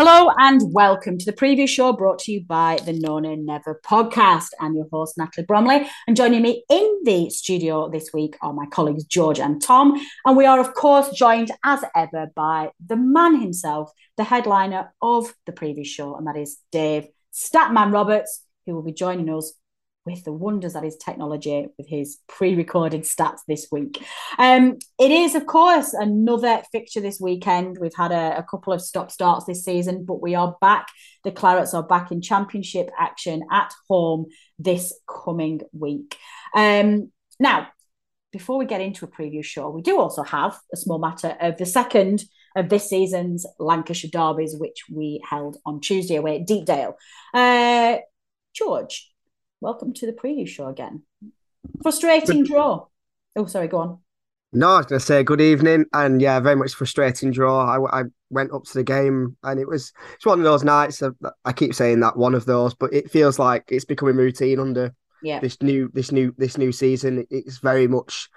Hello and welcome to the preview show brought to you by the No and Never podcast. I'm your host, Natalie Bromley, and joining me in the studio this week are my colleagues George and Tom. And we are, of course, joined as ever by the man himself, the headliner of the preview show, and that is Dave Statman Roberts, who will be joining us with the wonders that is technology with his pre-recorded stats this week. It is, of course, another fixture this weekend. We've had a couple of stop-starts this season, but we are back. The Clarets are back in championship action at home this coming week. Now, before we get into a preview show, we do also have a small matter of the second of this season's Lancashire Derbies, which we held on Tuesday away at Deepdale. George, welcome to the preview show again. Frustrating draw. Oh, sorry, go on. No, I was going to say good evening. And yeah, very much frustrating draw. I went up to the game and it's one of those nights. I keep saying that, one of those, but it feels like it's becoming routine under this new season. It's very much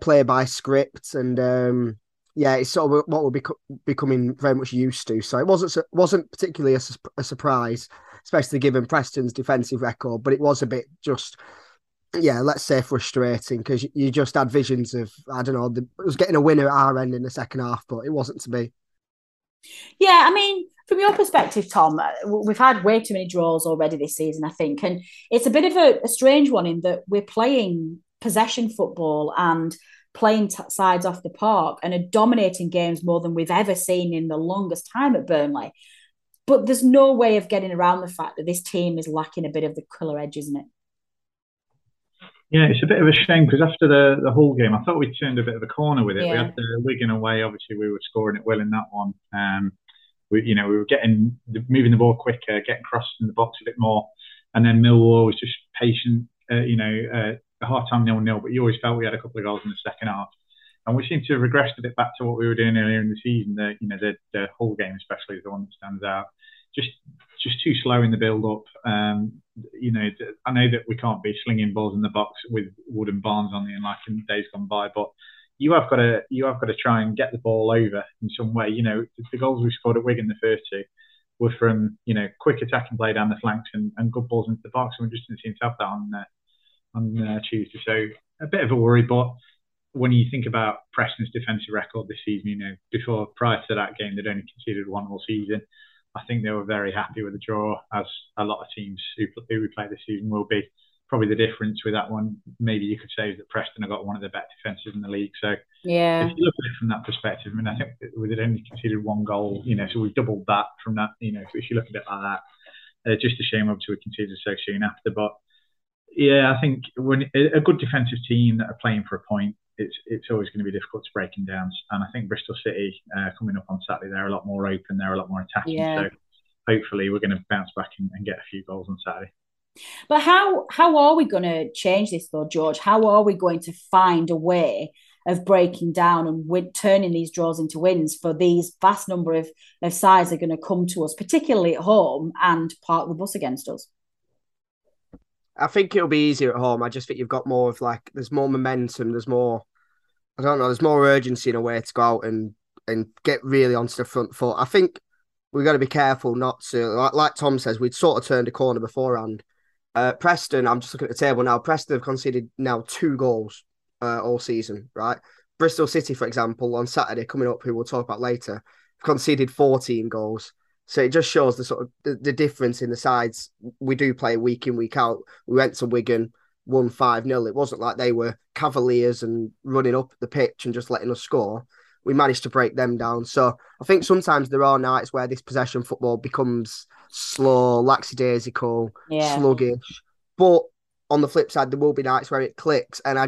play by script. And it's sort of what we're becoming very much used to. So it wasn't particularly a surprise, especially given Preston's defensive record, but it was a bit just, let's say frustrating, because you just had visions of, it was getting a winner at our end in the second half, but it wasn't to be. Yeah, I mean, from your perspective, Tom, we've had way too many draws already this season, I think, and it's a bit of a strange one in that we're playing possession football and playing sides off the park and are dominating games more than we've ever seen in the longest time at Burnley. But there's no way of getting around the fact that this team is lacking a bit of the killer edge, isn't it? Yeah, it's a bit of a shame because after the Hull game, I thought we turned a bit of a corner with it. Yeah. We had the Wigan away. Obviously, we were scoring it well in that one. We were getting moving the ball quicker, getting crossed in the box a bit more. And then Millwall was just patient. The half-time 0-0, but you always felt we had a couple of goals in the second half. And we seem to have regressed a bit back to what we were doing earlier in the season. The Hull game especially is the one that stands out. Just too slow in the build-up. I know that we can't be slinging balls in the box with Wood and Barnes on the end like in days gone by, but you have got to try and get the ball over in some way. You know, the goals we scored at Wigan, the first two, were from quick attacking play down the flanks and good balls into the box, and we just didn't seem to have that on Tuesday. So a bit of a worry, but when you think about Preston's defensive record this season, prior to that game, they'd only conceded one all season. I think they were very happy with the draw, as a lot of teams who we play this season will be. Probably the difference with that one, maybe you could say, is that Preston have got one of the better defences in the league. So if you look at it from that perspective, I mean, I think they'd only conceded one goal, so we've doubled that from that, if you look at it like that. Just a shame, obviously, we conceded so soon after. But yeah, I think when a good defensive team that are playing for a point, it's always going to be difficult to break them down. And I think Bristol City coming up on Saturday, they're a lot more open, they're a lot more attacking. Yeah. So hopefully we're going to bounce back and get a few goals on Saturday. But how are we going to change this though, George? How are we going to find a way of breaking down and turning these draws into wins for these vast number of sides that are going to come to us, particularly at home, and park the bus against us? I think it'll be easier at home. I just think you've got more of like, there's more momentum. There's more, I don't know, there's more urgency in a way to go out and get really onto the front foot. I think we've got to be careful not to, like Tom says, we'd sort of turned a corner beforehand. Preston, I'm just looking at the table now. Preston have conceded now 2 goals all season, right? Bristol City, for example, on Saturday coming up, who we'll talk about later, conceded 14 goals. So it just shows the sort of the difference in the sides. We do play week in, week out. We went to Wigan, won 5-0. It wasn't like they were cavaliers and running up the pitch and just letting us score. We managed to break them down. So I think sometimes there are nights where this possession football becomes slow, lackadaisical, sluggish. But on the flip side, there will be nights where it clicks. And I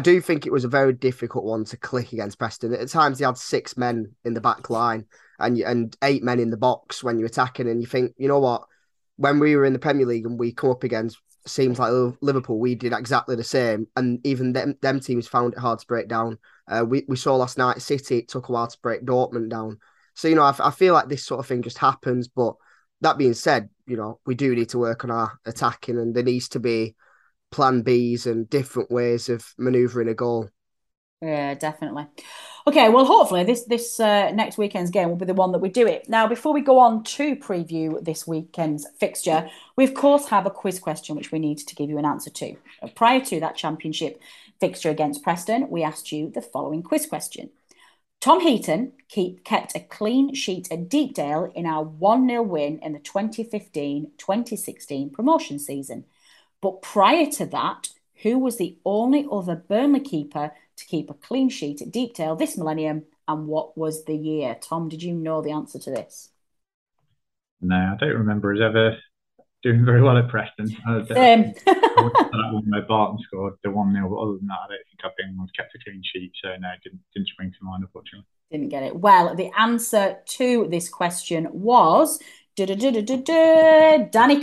do think it was a very difficult one to click against Preston. At times, they had 6 men in the back line and 8 men in the box when you're attacking. And you think, you know what? When we were in the Premier League and we come up against, seems like Liverpool, we did exactly the same. And even them teams found it hard to break down. We saw last night, City, it took a while to break Dortmund down. So, you know, I feel like this sort of thing just happens. But that being said, you know, we do need to work on our attacking and there needs to be plan Bs and different ways of manoeuvring a goal. Yeah, definitely. Okay, well, hopefully this next weekend's game will be the one that we do it. Now, before we go on to preview this weekend's fixture, we, of course, have a quiz question which we need to give you an answer to. Prior to that championship fixture against Preston, we asked you the following quiz question. Tom Heaton kept a clean sheet at Deepdale in our 1-0 win in the 2015-2016 promotion season. But prior to that, who was the only other Burnley keeper to keep a clean sheet at Deepdale this millennium, and what was the year? Tom, did you know the answer to this? No, I don't remember us ever doing very well at Preston. Same. I would have that when my Barton scored the 1-0, but other than that, I don't think I've been one kept a clean sheet, so no, it didn't spring to mind, unfortunately. Didn't get it. Well, the answer to this question was Danny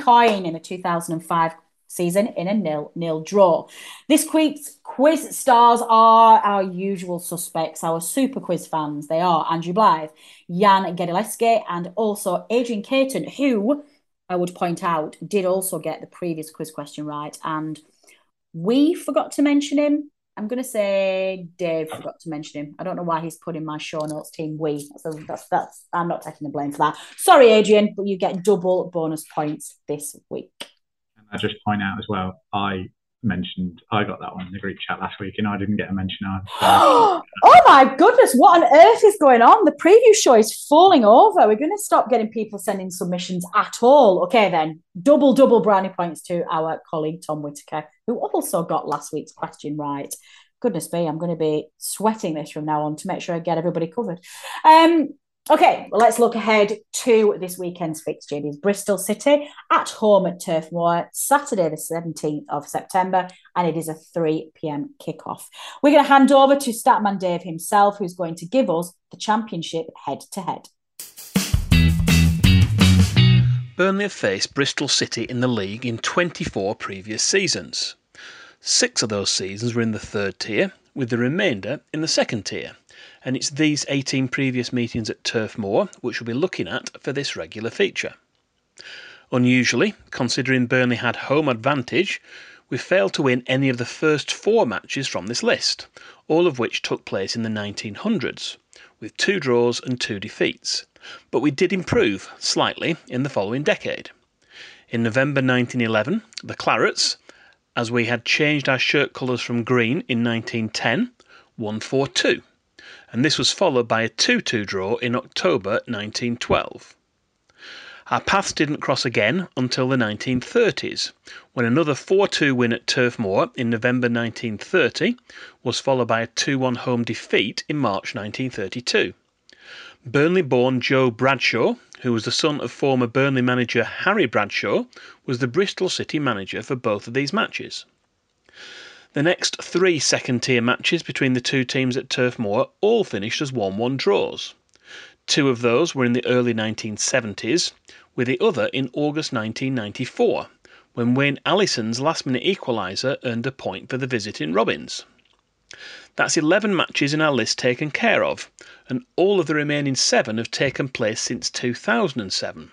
Coyne in the 2005 season in a 0-0 draw. This week's quiz stars are our usual suspects, our super quiz fans. They are Andrew Blythe, Jan Gedeleski, and also Adrian Caton, who I would point out did also get the previous quiz question right. And we forgot to mention him. I'm going to say Dave forgot to mention him. I don't know why he's put in my show notes team we. So that's I'm not taking the blame for that. Sorry, Adrian, but you get double bonus points this week. I just point out as well, I got that one in the group chat last week and I didn't get a mention on. Oh my goodness, what on earth is going on? The preview show is falling over. We're going to stop getting people sending submissions at all. Okay then, double brownie points to our colleague Tom Whitaker, who also got last week's question right. Goodness me, I'm going to be sweating this from now on to make sure I get everybody covered. Okay, well, let's look ahead to this weekend's fixture. It is Bristol City at home at Turf Moor, Saturday the 17th of September, and it is a 3 p.m. kickoff. We're going to hand over to Statman Dave himself, who's going to give us the championship head-to-head. Burnley have faced Bristol City in the league in 24 previous seasons. 6 of those seasons were in the 3rd tier, with the remainder in the 2nd tier. And it's these 18 previous meetings at Turf Moor which we'll be looking at for this regular feature. Unusually, considering Burnley had home advantage, we failed to win any of the first 4 matches from this list, all of which took place in the 1900s, with 2 draws and 2 defeats. But we did improve slightly in the following decade. In November 1911, the Clarets, as we had changed our shirt colours from green in 1910, won 4-2. And this was followed by a 2-2 draw in October 1912. Our paths didn't cross again until the 1930s, when another 4-2 win at Turf Moor in November 1930 was followed by a 2-1 home defeat in March 1932. Burnley-born Joe Bradshaw, who was the son of former Burnley manager Harry Bradshaw, was the Bristol City manager for both of these matches. The next 3 second-tier matches between the 2 teams at Turf Moor all finished as 1-1 draws. 2 of those were in the early 1970s, with the other in August 1994, when Wayne Allison's last-minute equaliser earned a point for the visiting Robins. That's 11 matches in our list taken care of, and all of the remaining 7 have taken place since 2007.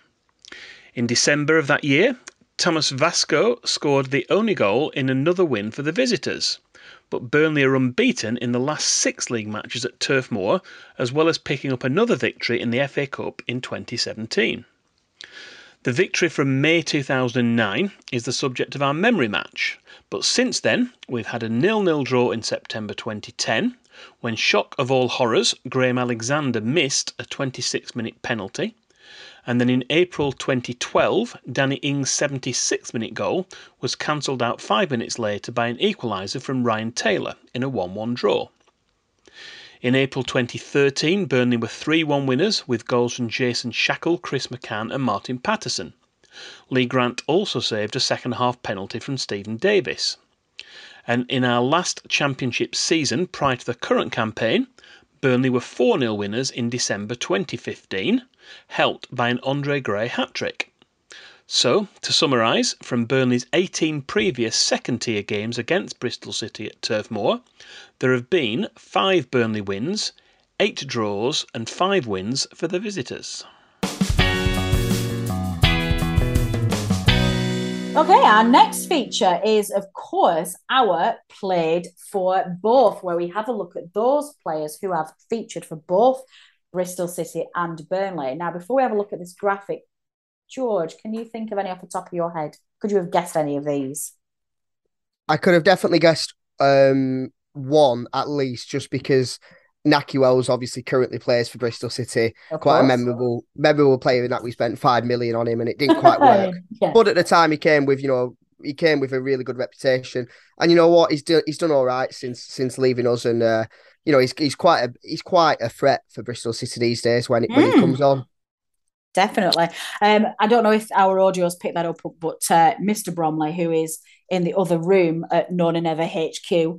In December of that year, Thomas Vasco scored the only goal in another win for the visitors. But Burnley are unbeaten in the last 6 league matches at Turf Moor, as well as picking up another victory in the FA Cup in 2017. The victory from May 2009 is the subject of our memory match, but since then we've had a 0-0 draw in September 2010, when, shock of all horrors, Graham Alexander missed a 26-minute penalty, and then in April 2012, Danny Ings' 76-minute goal was cancelled out 5 minutes later by an equaliser from Ryan Taylor in a 1-1 draw. In April 2013, Burnley were 3-1 winners with goals from Jason Shackle, Chris McCann and Martin Patterson. Lee Grant also saved a second-half penalty from Stephen Davis. And in our last Championship season prior to the current campaign, Burnley were 4-0 winners in December 2015, helped by an Andre Gray hat-trick. So, to summarise, from Burnley's 18 previous second-tier games against Bristol City at Turf Moor, there have been 5 Burnley wins, 8 draws and 5 wins for the visitors. Okay, our next feature is, of course, our Played for Both, where we have a look at those players who have featured for both Bristol City and Burnley. Now, before we have a look at this graphic, George, can you think of any off the top of your head? Could you have guessed any of these? I could have definitely guessed one, at least, just because Nahki Wells obviously currently plays for Bristol City. Quite a memorable player in that we spent $5 million on him and it didn't quite work. Yeah. But at the time, he came with a really good reputation. And you know what, he's done all right since leaving us. And he's quite a threat for Bristol City these days when he comes on. Definitely. I don't know if our audio's picked that up, but Mr. Bromley, who is in the other room at No and Never HQ.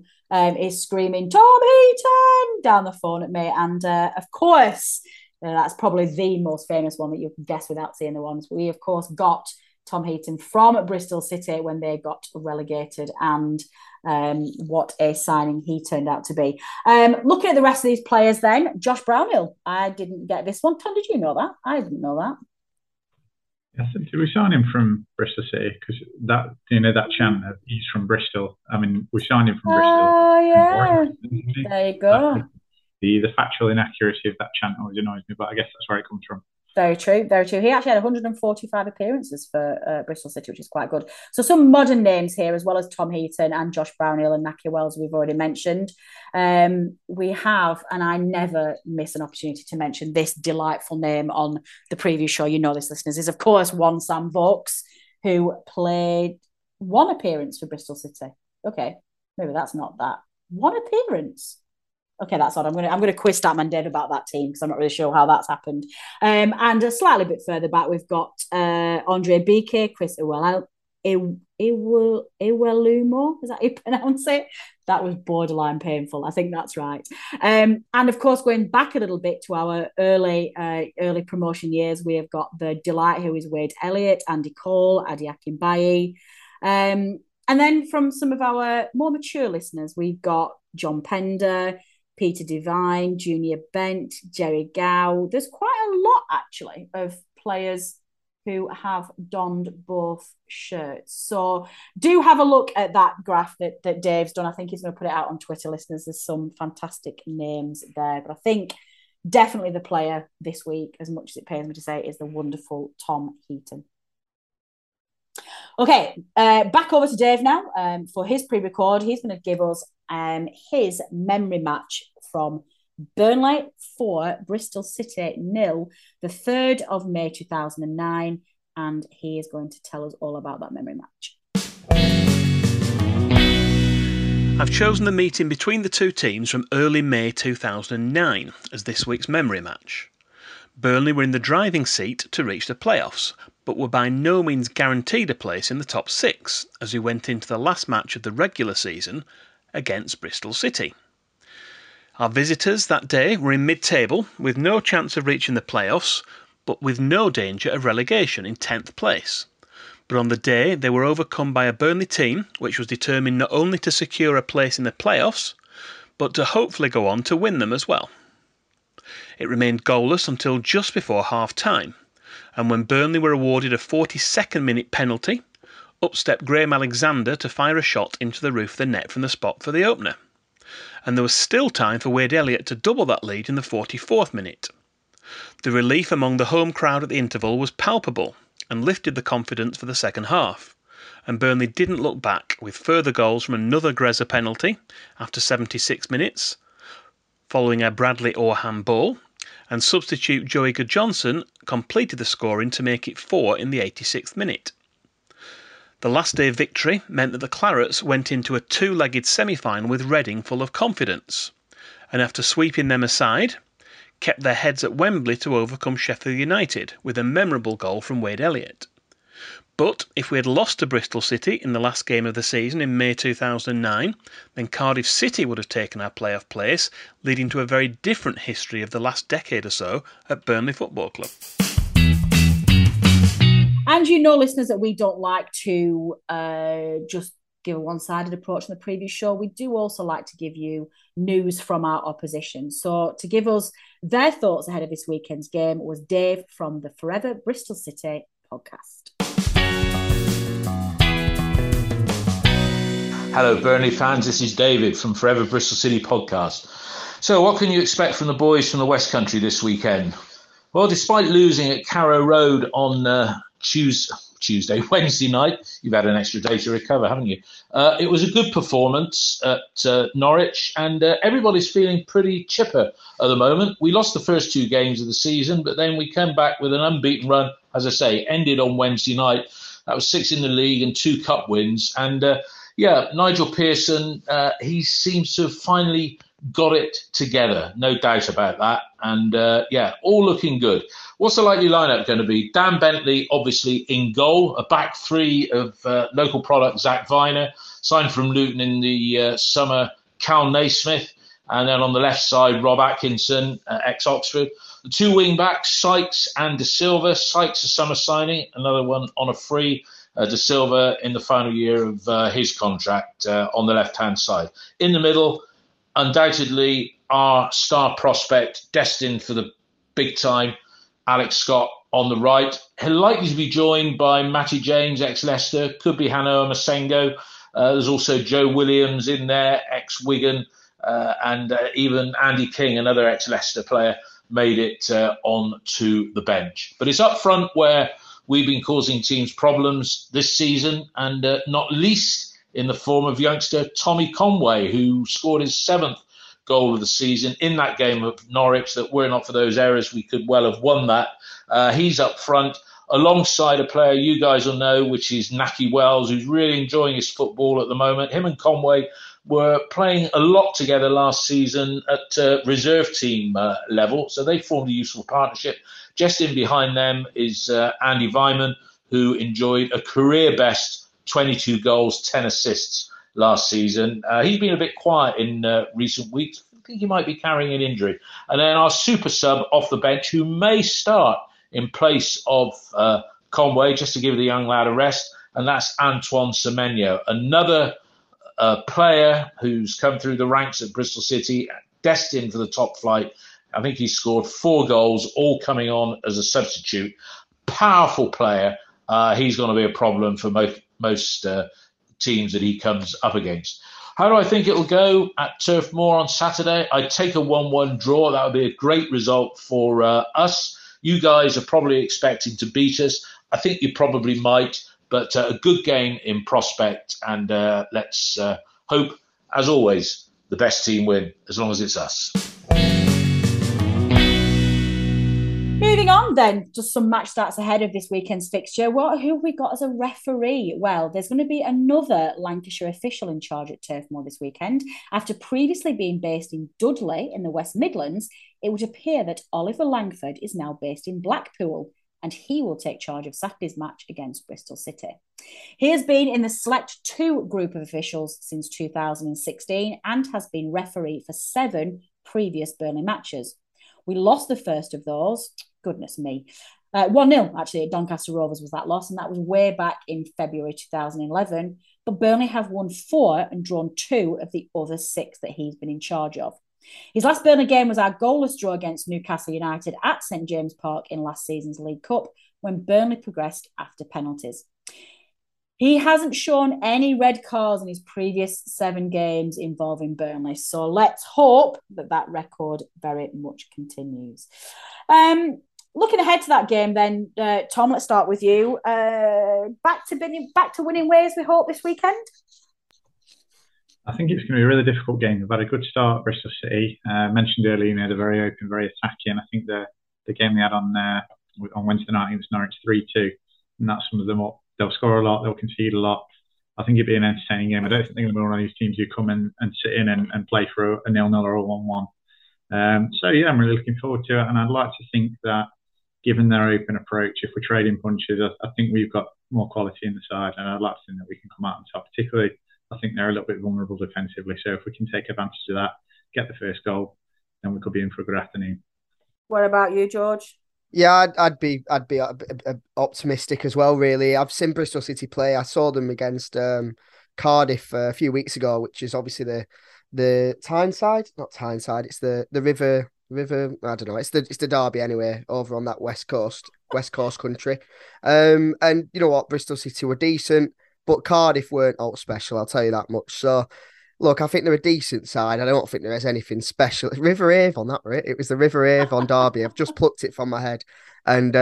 Is screaming, Tom Heaton, down the phone at me. And of course, that's probably the most famous one that you can guess without seeing the ones. We, of course, got Tom Heaton from Bristol City when they got relegated. And what a signing he turned out to be. Looking at the rest of these players then, Josh Brownhill. I didn't get this one. Tom, did you know that? I didn't know that. Yes, we signed him from Bristol City because that chant that he's from Bristol. I mean, we signed him from Bristol. Oh, yeah. There you go. The factual inaccuracy of that chant always annoys me, but I guess that's where it comes from. Very true, very true. He actually had 145 appearances for Bristol City, which is quite good. So some modern names here, as well as Tom Heaton and Josh Brownhill and Nahki Wells, we've already mentioned. We have, and I never miss an opportunity to mention this delightful name on the previous show, you know this, listeners, is of course one Sam Vokes, who played one appearance for Bristol City. Okay, maybe that's not that. One appearance. Okay, that's odd. I'm going to quiz Statman Dave about that team because I'm not really sure how that's happened. And a slightly bit further back, we've got Andre Bike, Chris Iwelumo. Is that how you pronounce it? That was borderline painful. I think that's right. And of course, going back a little bit to our early promotion years, we have got the delight who is Wade Elliott, Andy Cole, Adi Akinbaye. And then from some of our more mature listeners, we've got John Pender, Peter Devine, Junior Bent, Jerry Gow. There's quite a lot, actually, of players who have donned both shirts. So do have a look at that graph that Dave's done. I think he's going to put it out on Twitter, listeners. There's some fantastic names there. But I think definitely the player this week, as much as it pains me to say, is the wonderful Tom Heaton. Okay, back over to Dave now for his pre-record. He's going to give us his memory match from Burnley 4, Bristol City 0, the 3rd of May 2009, and he is going to tell us all about that memory match. I've chosen the meeting between the two teams from early May 2009 as this week's memory match. Burnley were in the driving seat to reach the playoffs, but were by no means guaranteed a place in the top 6 as we went into the last match of the regular season against Bristol City. Our visitors that day were in mid-table with no chance of reaching the playoffs, but with no danger of relegation in 10th place. But on the day they were overcome by a Burnley team which was determined not only to secure a place in the playoffs, but to hopefully go on to win them as well. It remained goalless until just before half-time, and when Burnley were awarded a 42nd-minute penalty, Up stepped Graham Alexander to fire a shot into the roof of the net from the spot for the opener. And there was still time for Wade Elliott to double that lead in the 44th minute. The relief among the home crowd at the interval was palpable and lifted the confidence for the second half, and Burnley didn't look back, with further goals from another Grezza penalty after 76 minutes, following a Bradley-Orham ball, and substitute Joey Goodjohnson completed the scoring to make it 4 in the 86th minute. The last day victory meant that the Clarets went into a two-legged semi-final with Reading full of confidence, and after sweeping them aside, kept their heads at Wembley to overcome Sheffield United with a memorable goal from Wade Elliott. But if we had lost to Bristol City in the last game of the season in May 2009, then Cardiff City would have taken our playoff place, leading to a very different history of the last decade or so at Burnley Football Club. And you know, listeners, that we don't like to just give a one-sided approach on the previous show. We do also like to give you news from our opposition. So to give us their thoughts ahead of this weekend's game was Dave from the Forever Bristol City podcast. Hello, Burnley fans. This is David from Forever Bristol City podcast. So what can you expect from the boys from the West Country this weekend? Well, despite losing at Carrow Road on Wednesday night, you've had an extra day to recover, haven't you? It was a good performance at Norwich, and everybody's feeling pretty chipper at the moment. We lost the first two games of the season, but then we came back with an unbeaten run, as I say, ended on Wednesday night. That was 6 in the league and 2 cup wins. And, Nigel Pearson, he seems to have finally got it together, no doubt about that. And all looking good. What's the likely lineup going to be? Dan Bentley, obviously, in goal. A back three of local product Zach Viner, signed from Luton in the summer, Cal Naismith. And then on the left side, Rob Atkinson, ex-Oxford. The two wing-backs, Sykes and De Silva. Sykes a summer signing, another one on a free. De Silva in the final year of his contract on the left-hand side. In the middle, undoubtedly, our star prospect, destined for the big time, Alex Scott on the right. He'll likely to be joined by Matty James, ex-Leicester, could be Hanoa Masengo. There's also Joe Williams in there, ex-Wigan, and even Andy King, another ex-Leicester player, made it onto the bench. But it's up front where we've been causing teams problems this season, and not least in the form of youngster Tommy Conway, who scored his 7th goal of the season in that game of Norwich that, were not for those errors, we could well have won that. He's up front alongside a player you guys will know, which is Nahki Wells, who's really enjoying his football at the moment. Him and Conway were playing a lot together last season at reserve team level, so they formed a useful partnership. Just in behind them is Andy Vyman, who enjoyed a career-best 22 goals, 10 assists last season. He's been a bit quiet in recent weeks. I think he might be carrying an injury. And then our super sub off the bench, who may start in place of Conway, just to give the young lad a rest, and that's Antoine Semenyo, another player who's come through the ranks at Bristol City, destined for the top flight. I think he scored 4 goals, all coming on as a substitute. Powerful player. He's going to be a problem for most teams that he comes up against. How do I think it will go at Turf Moor on Saturday? I'd take a 1-1 draw. That would be a great result for us. You guys are probably expecting to beat us. I think you probably might, but a good game in prospect. And let's hope, as always, the best team win, as long as it's us. Moving on then, just some match stats ahead of this weekend's fixture. Who have we got as a referee? Well, there's going to be another Lancashire official in charge at Turf Moor this weekend. After previously being based in Dudley in the West Midlands, it would appear that Oliver Langford is now based in Blackpool, and he will take charge of Saturday's match against Bristol City. He has been in the Select 2 group of officials since 2016 and has been referee for 7 previous Burnley matches. We lost the first of those, goodness me, 1-0 actually at Doncaster Rovers was that loss, and that was way back in February 2011, but Burnley have won 4 and drawn 2 of the other 6 that he's been in charge of. His last Burnley game was our goalless draw against Newcastle United at St James' Park in last season's League Cup, when Burnley progressed after penalties. He hasn't shown any red cards in his previous 7 games involving Burnley. So let's hope that that record very much continues. Looking ahead to that game then, Tom, let's start with you. Back to winning ways, we hope, this weekend? I think it's going to be a really difficult game. They've had a good start at Bristol City. Mentioned earlier, you know, they're very open, very attacking. I think the game they had on Wednesday night, it was Norwich 3-2. And that sums them up. They'll score a lot, they'll concede a lot. I think it'd be an entertaining game. I don't think they're going to be one of these teams who come and sit in and play for a 0-0 or a 1-1. So, yeah, I'm really looking forward to it. And I'd like to think that, given their open approach, if we're trading punches, I think we've got more quality in the side. And I'd like to think that we can come out on top. Particularly, I think they're a little bit vulnerable defensively. So if we can take advantage of that, get the first goal, then we could be in for a good afternoon. What about you, George? Yeah, I'd be optimistic as well, really. I've seen Bristol City play. I saw them against Cardiff a few weeks ago, which is obviously the Tyneside, not Tyneside. It's the river. I don't know. It's the derby anyway, over on that west coast country. And you know what, Bristol City were decent, but Cardiff weren't all special. I'll tell you that much. So. Look, I think they're a decent side. I don't think there is anything special. River Avon, that were it. It was the River Avon derby. I've just plucked it from my head. And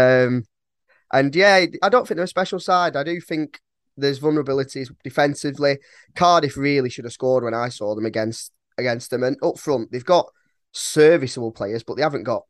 yeah, I don't think they're a special side. I do think there's vulnerabilities defensively. Cardiff really should have scored when I saw them against them. And up front, they've got serviceable players, but they haven't got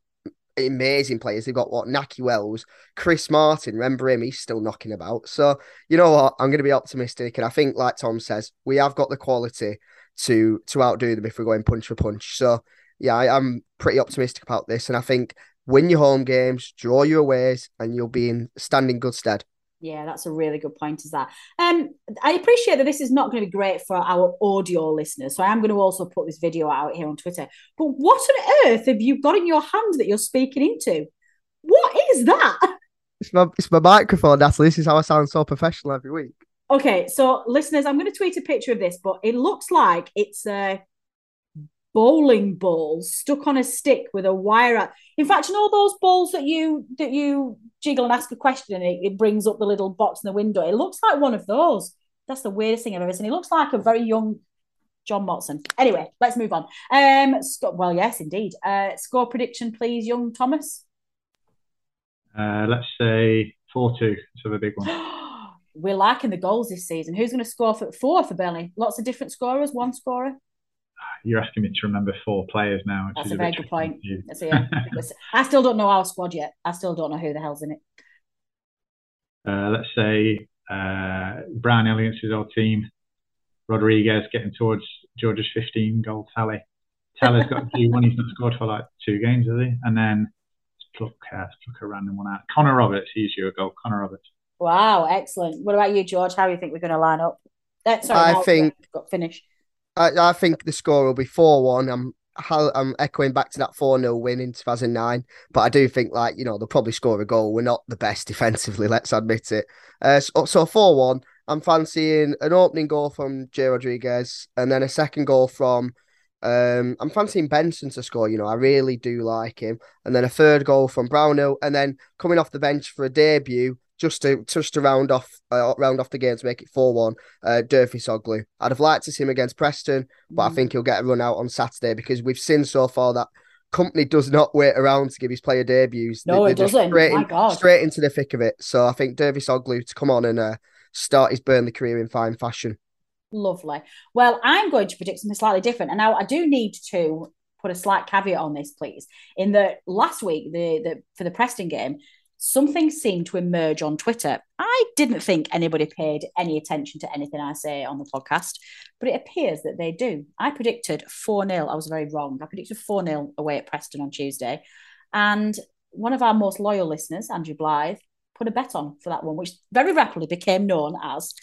amazing players. They've got Nahki Wells, Chris Martin, remember him, he's still knocking about. So you know what, I'm going to be optimistic, and I think, like Tom says, we have got the quality to outdo them if we're going punch for punch. So yeah, I'm pretty optimistic about this, and I think win your home games, draw your aways, and you'll be in standing good stead. Yeah, that's a really good point, is that. I appreciate that this is not going to be great for our audio listeners, so I am going to also put this video out here on Twitter. But what on earth have you got in your hand that you're speaking into? What is that? It's my microphone, Natalie. This is how I sound so professional every week. Okay, so listeners, I'm going to tweet a picture of this, but it looks like it's a bowling ball stuck on a stick with a wire out. In fact, you know those balls that you jiggle and ask a question and it brings up the little box in the window? It looks like one of those. That's the weirdest thing I've ever seen. It looks like a very young John Motson. Anyway, let's move on. Well, yes, indeed. Score prediction, please, young Thomas. Let's say 4-2. Let's have a big one. We're liking the goals this season. Who's going to score for Burnley? Lots of different scorers, one scorer. You're asking me to remember 4 players now. That's a very good point. So, yeah, I still don't know our squad yet. I still don't know who the hell's in it. Let's say Brian Elliott's his old team. Rodriguez getting towards George's 15-goal tally. Teller's got a few one he's not scored for like 2 games, has he? And then let's pluck a random one out. Connor Roberts, he's your goal. Connor Roberts. Wow, excellent. What about you, George? How do you think we're going to line up? I think the score will be 4-1. I'm echoing back to that 4-0 win in 2009, but I do think, like, you know, they'll probably score a goal. We're not the best defensively, let's admit it. So 4-1. I'm fancying an opening goal from Jay Rodriguez, and then a second goal from. I'm fancying Benson to score. You know, I really do like him, and then a third goal from Brownhill, and then coming off the bench for a debut. Just to round off the game to make it 4-1, Dervişoğlu. I'd have liked to see him against Preston, but I think he'll get a run out on Saturday, because we've seen so far that company does not wait around to give his player debuts. No, it doesn't. Straight into the thick of it. So I think Dervişoğlu to come on and start his Burnley career in fine fashion. Lovely. Well, I'm going to predict something slightly different, and now I do need to put a slight caveat on this, please. In the last week, for the Preston game. Something seemed to emerge on Twitter. I didn't think anybody paid any attention to anything I say on the podcast, but it appears that they do. I predicted 4-0. I was very wrong. I predicted 4-0 away at Preston on Tuesday. And one of our most loyal listeners, Andrew Blythe, put a bet on for that one, which very rapidly became known as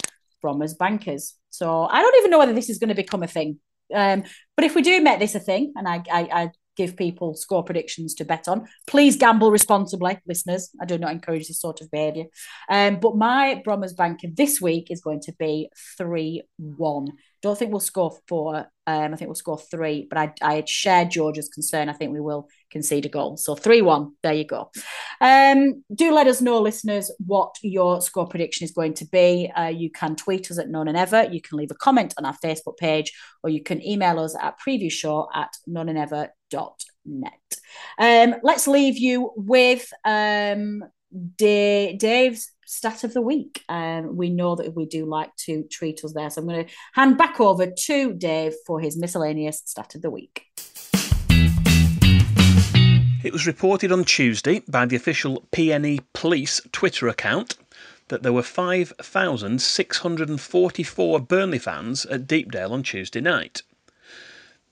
Bromers Bankers. So I don't even know whether this is going to become a thing. But if we do make this a thing, and I give people score predictions to bet on. Please gamble responsibly, listeners. I do not encourage this sort of behaviour. But my Bromers Banker this week is going to be 3-1. Don't think we'll score 4. I think we'll score 3. But I share George's concern. I think we will concede a goal. So 3-1. There you go. Do let us know, listeners, what your score prediction is going to be. You can tweet us at None and Ever. You can leave a comment on our Facebook page, or you can email us at previewshow@noneandever.net. Let's leave you with Dave's stat of the week. We know that we do like to treat us there. So I'm going to hand back over to Dave for his miscellaneous stat of the week. It was reported on Tuesday by the official PNE Police Twitter account that there were 5,644 Burnley fans at Deepdale on Tuesday night.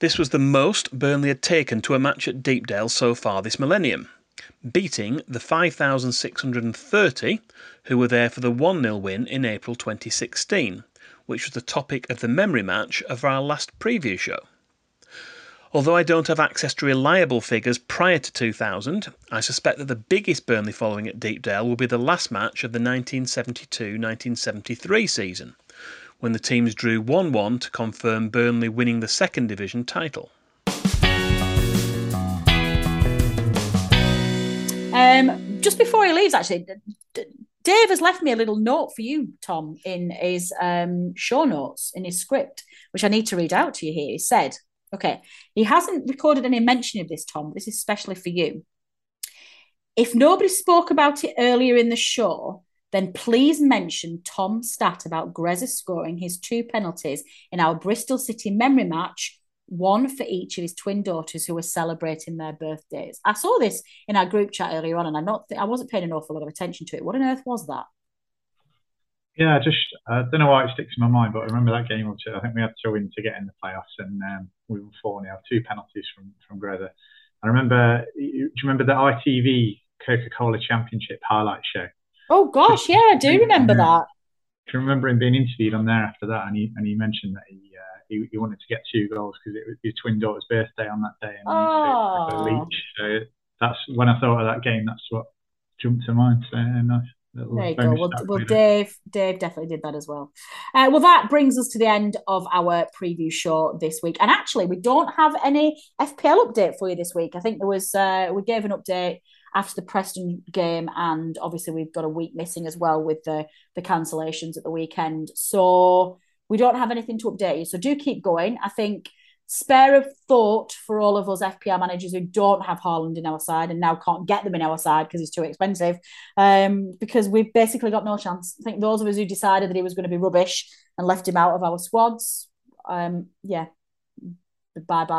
This was the most Burnley had taken to a match at Deepdale so far this millennium, beating the 5,630 who were there for the 1-0 win in April 2016, which was the topic of the memory match of our last preview show. Although I don't have access to reliable figures prior to 2000, I suspect that the biggest Burnley following at Deepdale will be the last match of the 1972-1973 season, when the teams drew 1-1 to confirm Burnley winning the second division title. Just before he leaves, actually, Dave has left me a little note for you, Tom, in his show notes, in his script, which I need to read out to you here. He said, okay, he hasn't recorded any mention of this, Tom, but this is especially for you. If nobody spoke about it earlier in the show, then please mention Tom's stat about Grezza scoring his 2 penalties in our Bristol City memory match, 1 for each of his twin daughters who were celebrating their birthdays. I saw this in our group chat earlier on, and I wasn't paying an awful lot of attention to it. What on earth was that? Yeah, I don't know why it sticks in my mind, but I remember that game. I think we had to win to get in the playoffs, and we were 4-0. 2 penalties from Greta. I remember. Do you remember the ITV Coca-Cola Championship highlight show? Oh gosh, yeah, I do remember that. I can remember him being interviewed on there after that, and he mentioned that he wanted to get 2 goals because it was his twin daughter's birthday on that day, and he took a leech. So that's when I thought of that game. That's what jumped to mind. So nice. There you go. Well, Dave definitely did that as well. That brings us to the end of our preview show this week. And actually, we don't have any FPL update for you this week. I think there was we gave an update after the Preston game, and obviously we've got a week missing as well with the cancellations at the weekend. So we don't have anything to update you. So do keep going. I think spare of thought for all of us FPL managers who don't have Haaland in our side and now can't get them in our side because he's too expensive, because we've basically got no chance. I think those of us who decided that he was going to be rubbish and left him out of our squads, bye-bye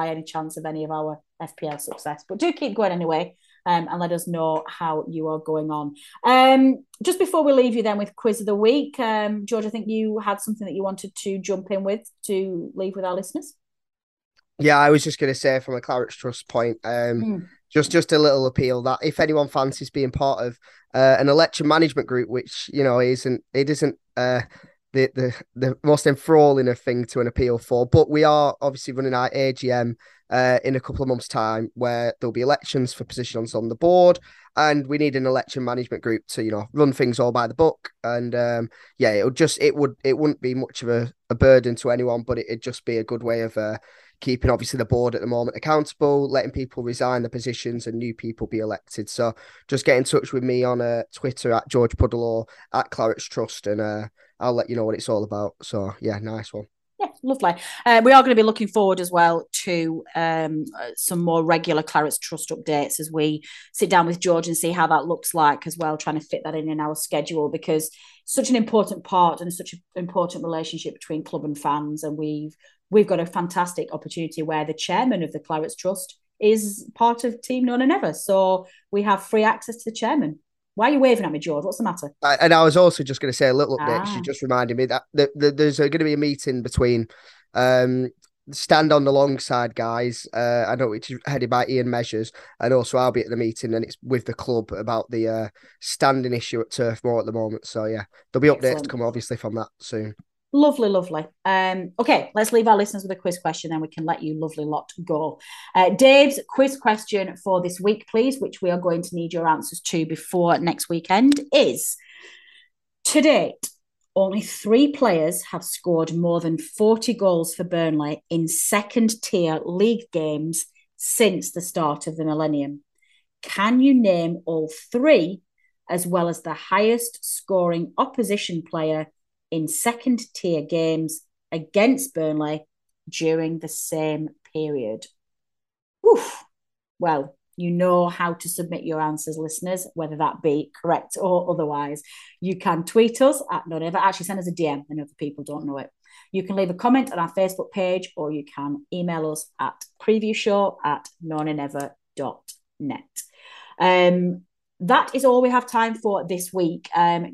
any chance of any of our FPL success. But do keep going anyway, and let us know how you are going on. Just before we leave you then with Quiz of the Week, George, I think you had something that you wanted to jump in with to leave with our listeners. Yeah, I was just going to say from a Clarets Trust point, just a little appeal that if anyone fancies being part of an election management group, which, you know, isn't the most enthralling of thing to an appeal for, but we are obviously running our AGM in a couple of months' time where there'll be elections for positions on the board, and we need an election management group to, you know, run things all by the book. And it wouldn't be much of a burden to anyone, but it'd just be a good way of keeping obviously the board at the moment accountable, letting people resign the positions and new people be elected. So just get in touch with me on Twitter at George Puddle or at Clarets Trust, and I'll let you know what it's all about. So yeah, nice one. Yeah, lovely. We are going to be looking forward as well to some more regular Clarets Trust updates as we sit down with George and see how that looks like as well, trying to fit that in our schedule, because such an important part and such an important relationship between club and fans. And we've got a fantastic opportunity where the chairman of the Clarets Trust is part of Team None and Ever. So we have free access to the chairman. Why are you waving at me, George? What's the matter? And I was also just going to say a little update. She just reminded me that there's going to be a meeting between Stand on the Long Side guys. I know it's headed by Ian Measures, and also I'll be at the meeting, and it's with the club about the standing issue at Turf Moor at the moment. So yeah, there'll be updates to come obviously from that soon. Lovely, lovely. Okay, let's leave our listeners with a quiz question, then we can let you lovely lot go. Dave's quiz question for this week, please, which we are going to need your answers to before next weekend, is, to date, only 3 players have scored more than 40 goals for Burnley in second-tier league games since the start of the millennium. Can you name all 3, as well as the highest-scoring opposition player in second-tier games against Burnley during the same period? Oof. Well, you know how to submit your answers, listeners, whether that be correct or otherwise. You can tweet us at No and Never. Actually, send us a DM. I know the people don't know it. You can leave a comment on our Facebook page, or you can email us at previewshow@noandandever.net. That is all we have time for this week.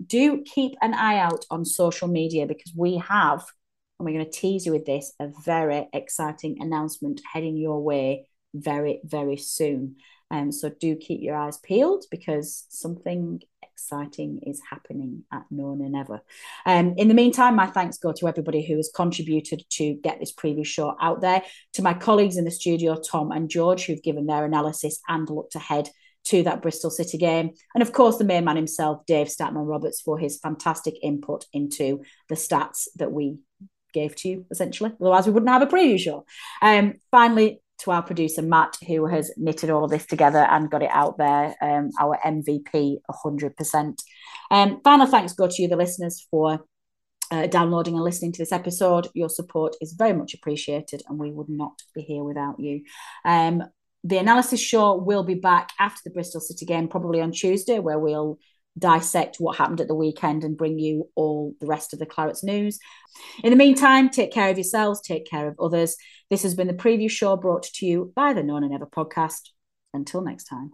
Do keep an eye out on social media, because we have, and we're going to tease you with this, a very exciting announcement heading your way very, very soon. So do keep your eyes peeled, because something exciting is happening at No and Never. In the meantime, my thanks go to everybody who has contributed to get this preview show out there, to my colleagues in the studio, Tom and George, who've given their analysis and looked ahead to that Bristol City game. And of course, the main man himself, Dave Statman Roberts, for his fantastic input into the stats that we gave to you, essentially. Otherwise, we wouldn't have a preview show. Finally, to our producer, Matt, who has knitted all of this together and got it out there, our MVP 100%. Final thanks go to you, the listeners, for downloading and listening to this episode. Your support is very much appreciated, and we would not be here without you. The analysis show will be back after the Bristol City game, probably on Tuesday, where we'll dissect what happened at the weekend and bring you all the rest of the Clarets news. In the meantime, take care of yourselves, take care of others. This has been the preview show, brought to you by the No and Never podcast. Until next time.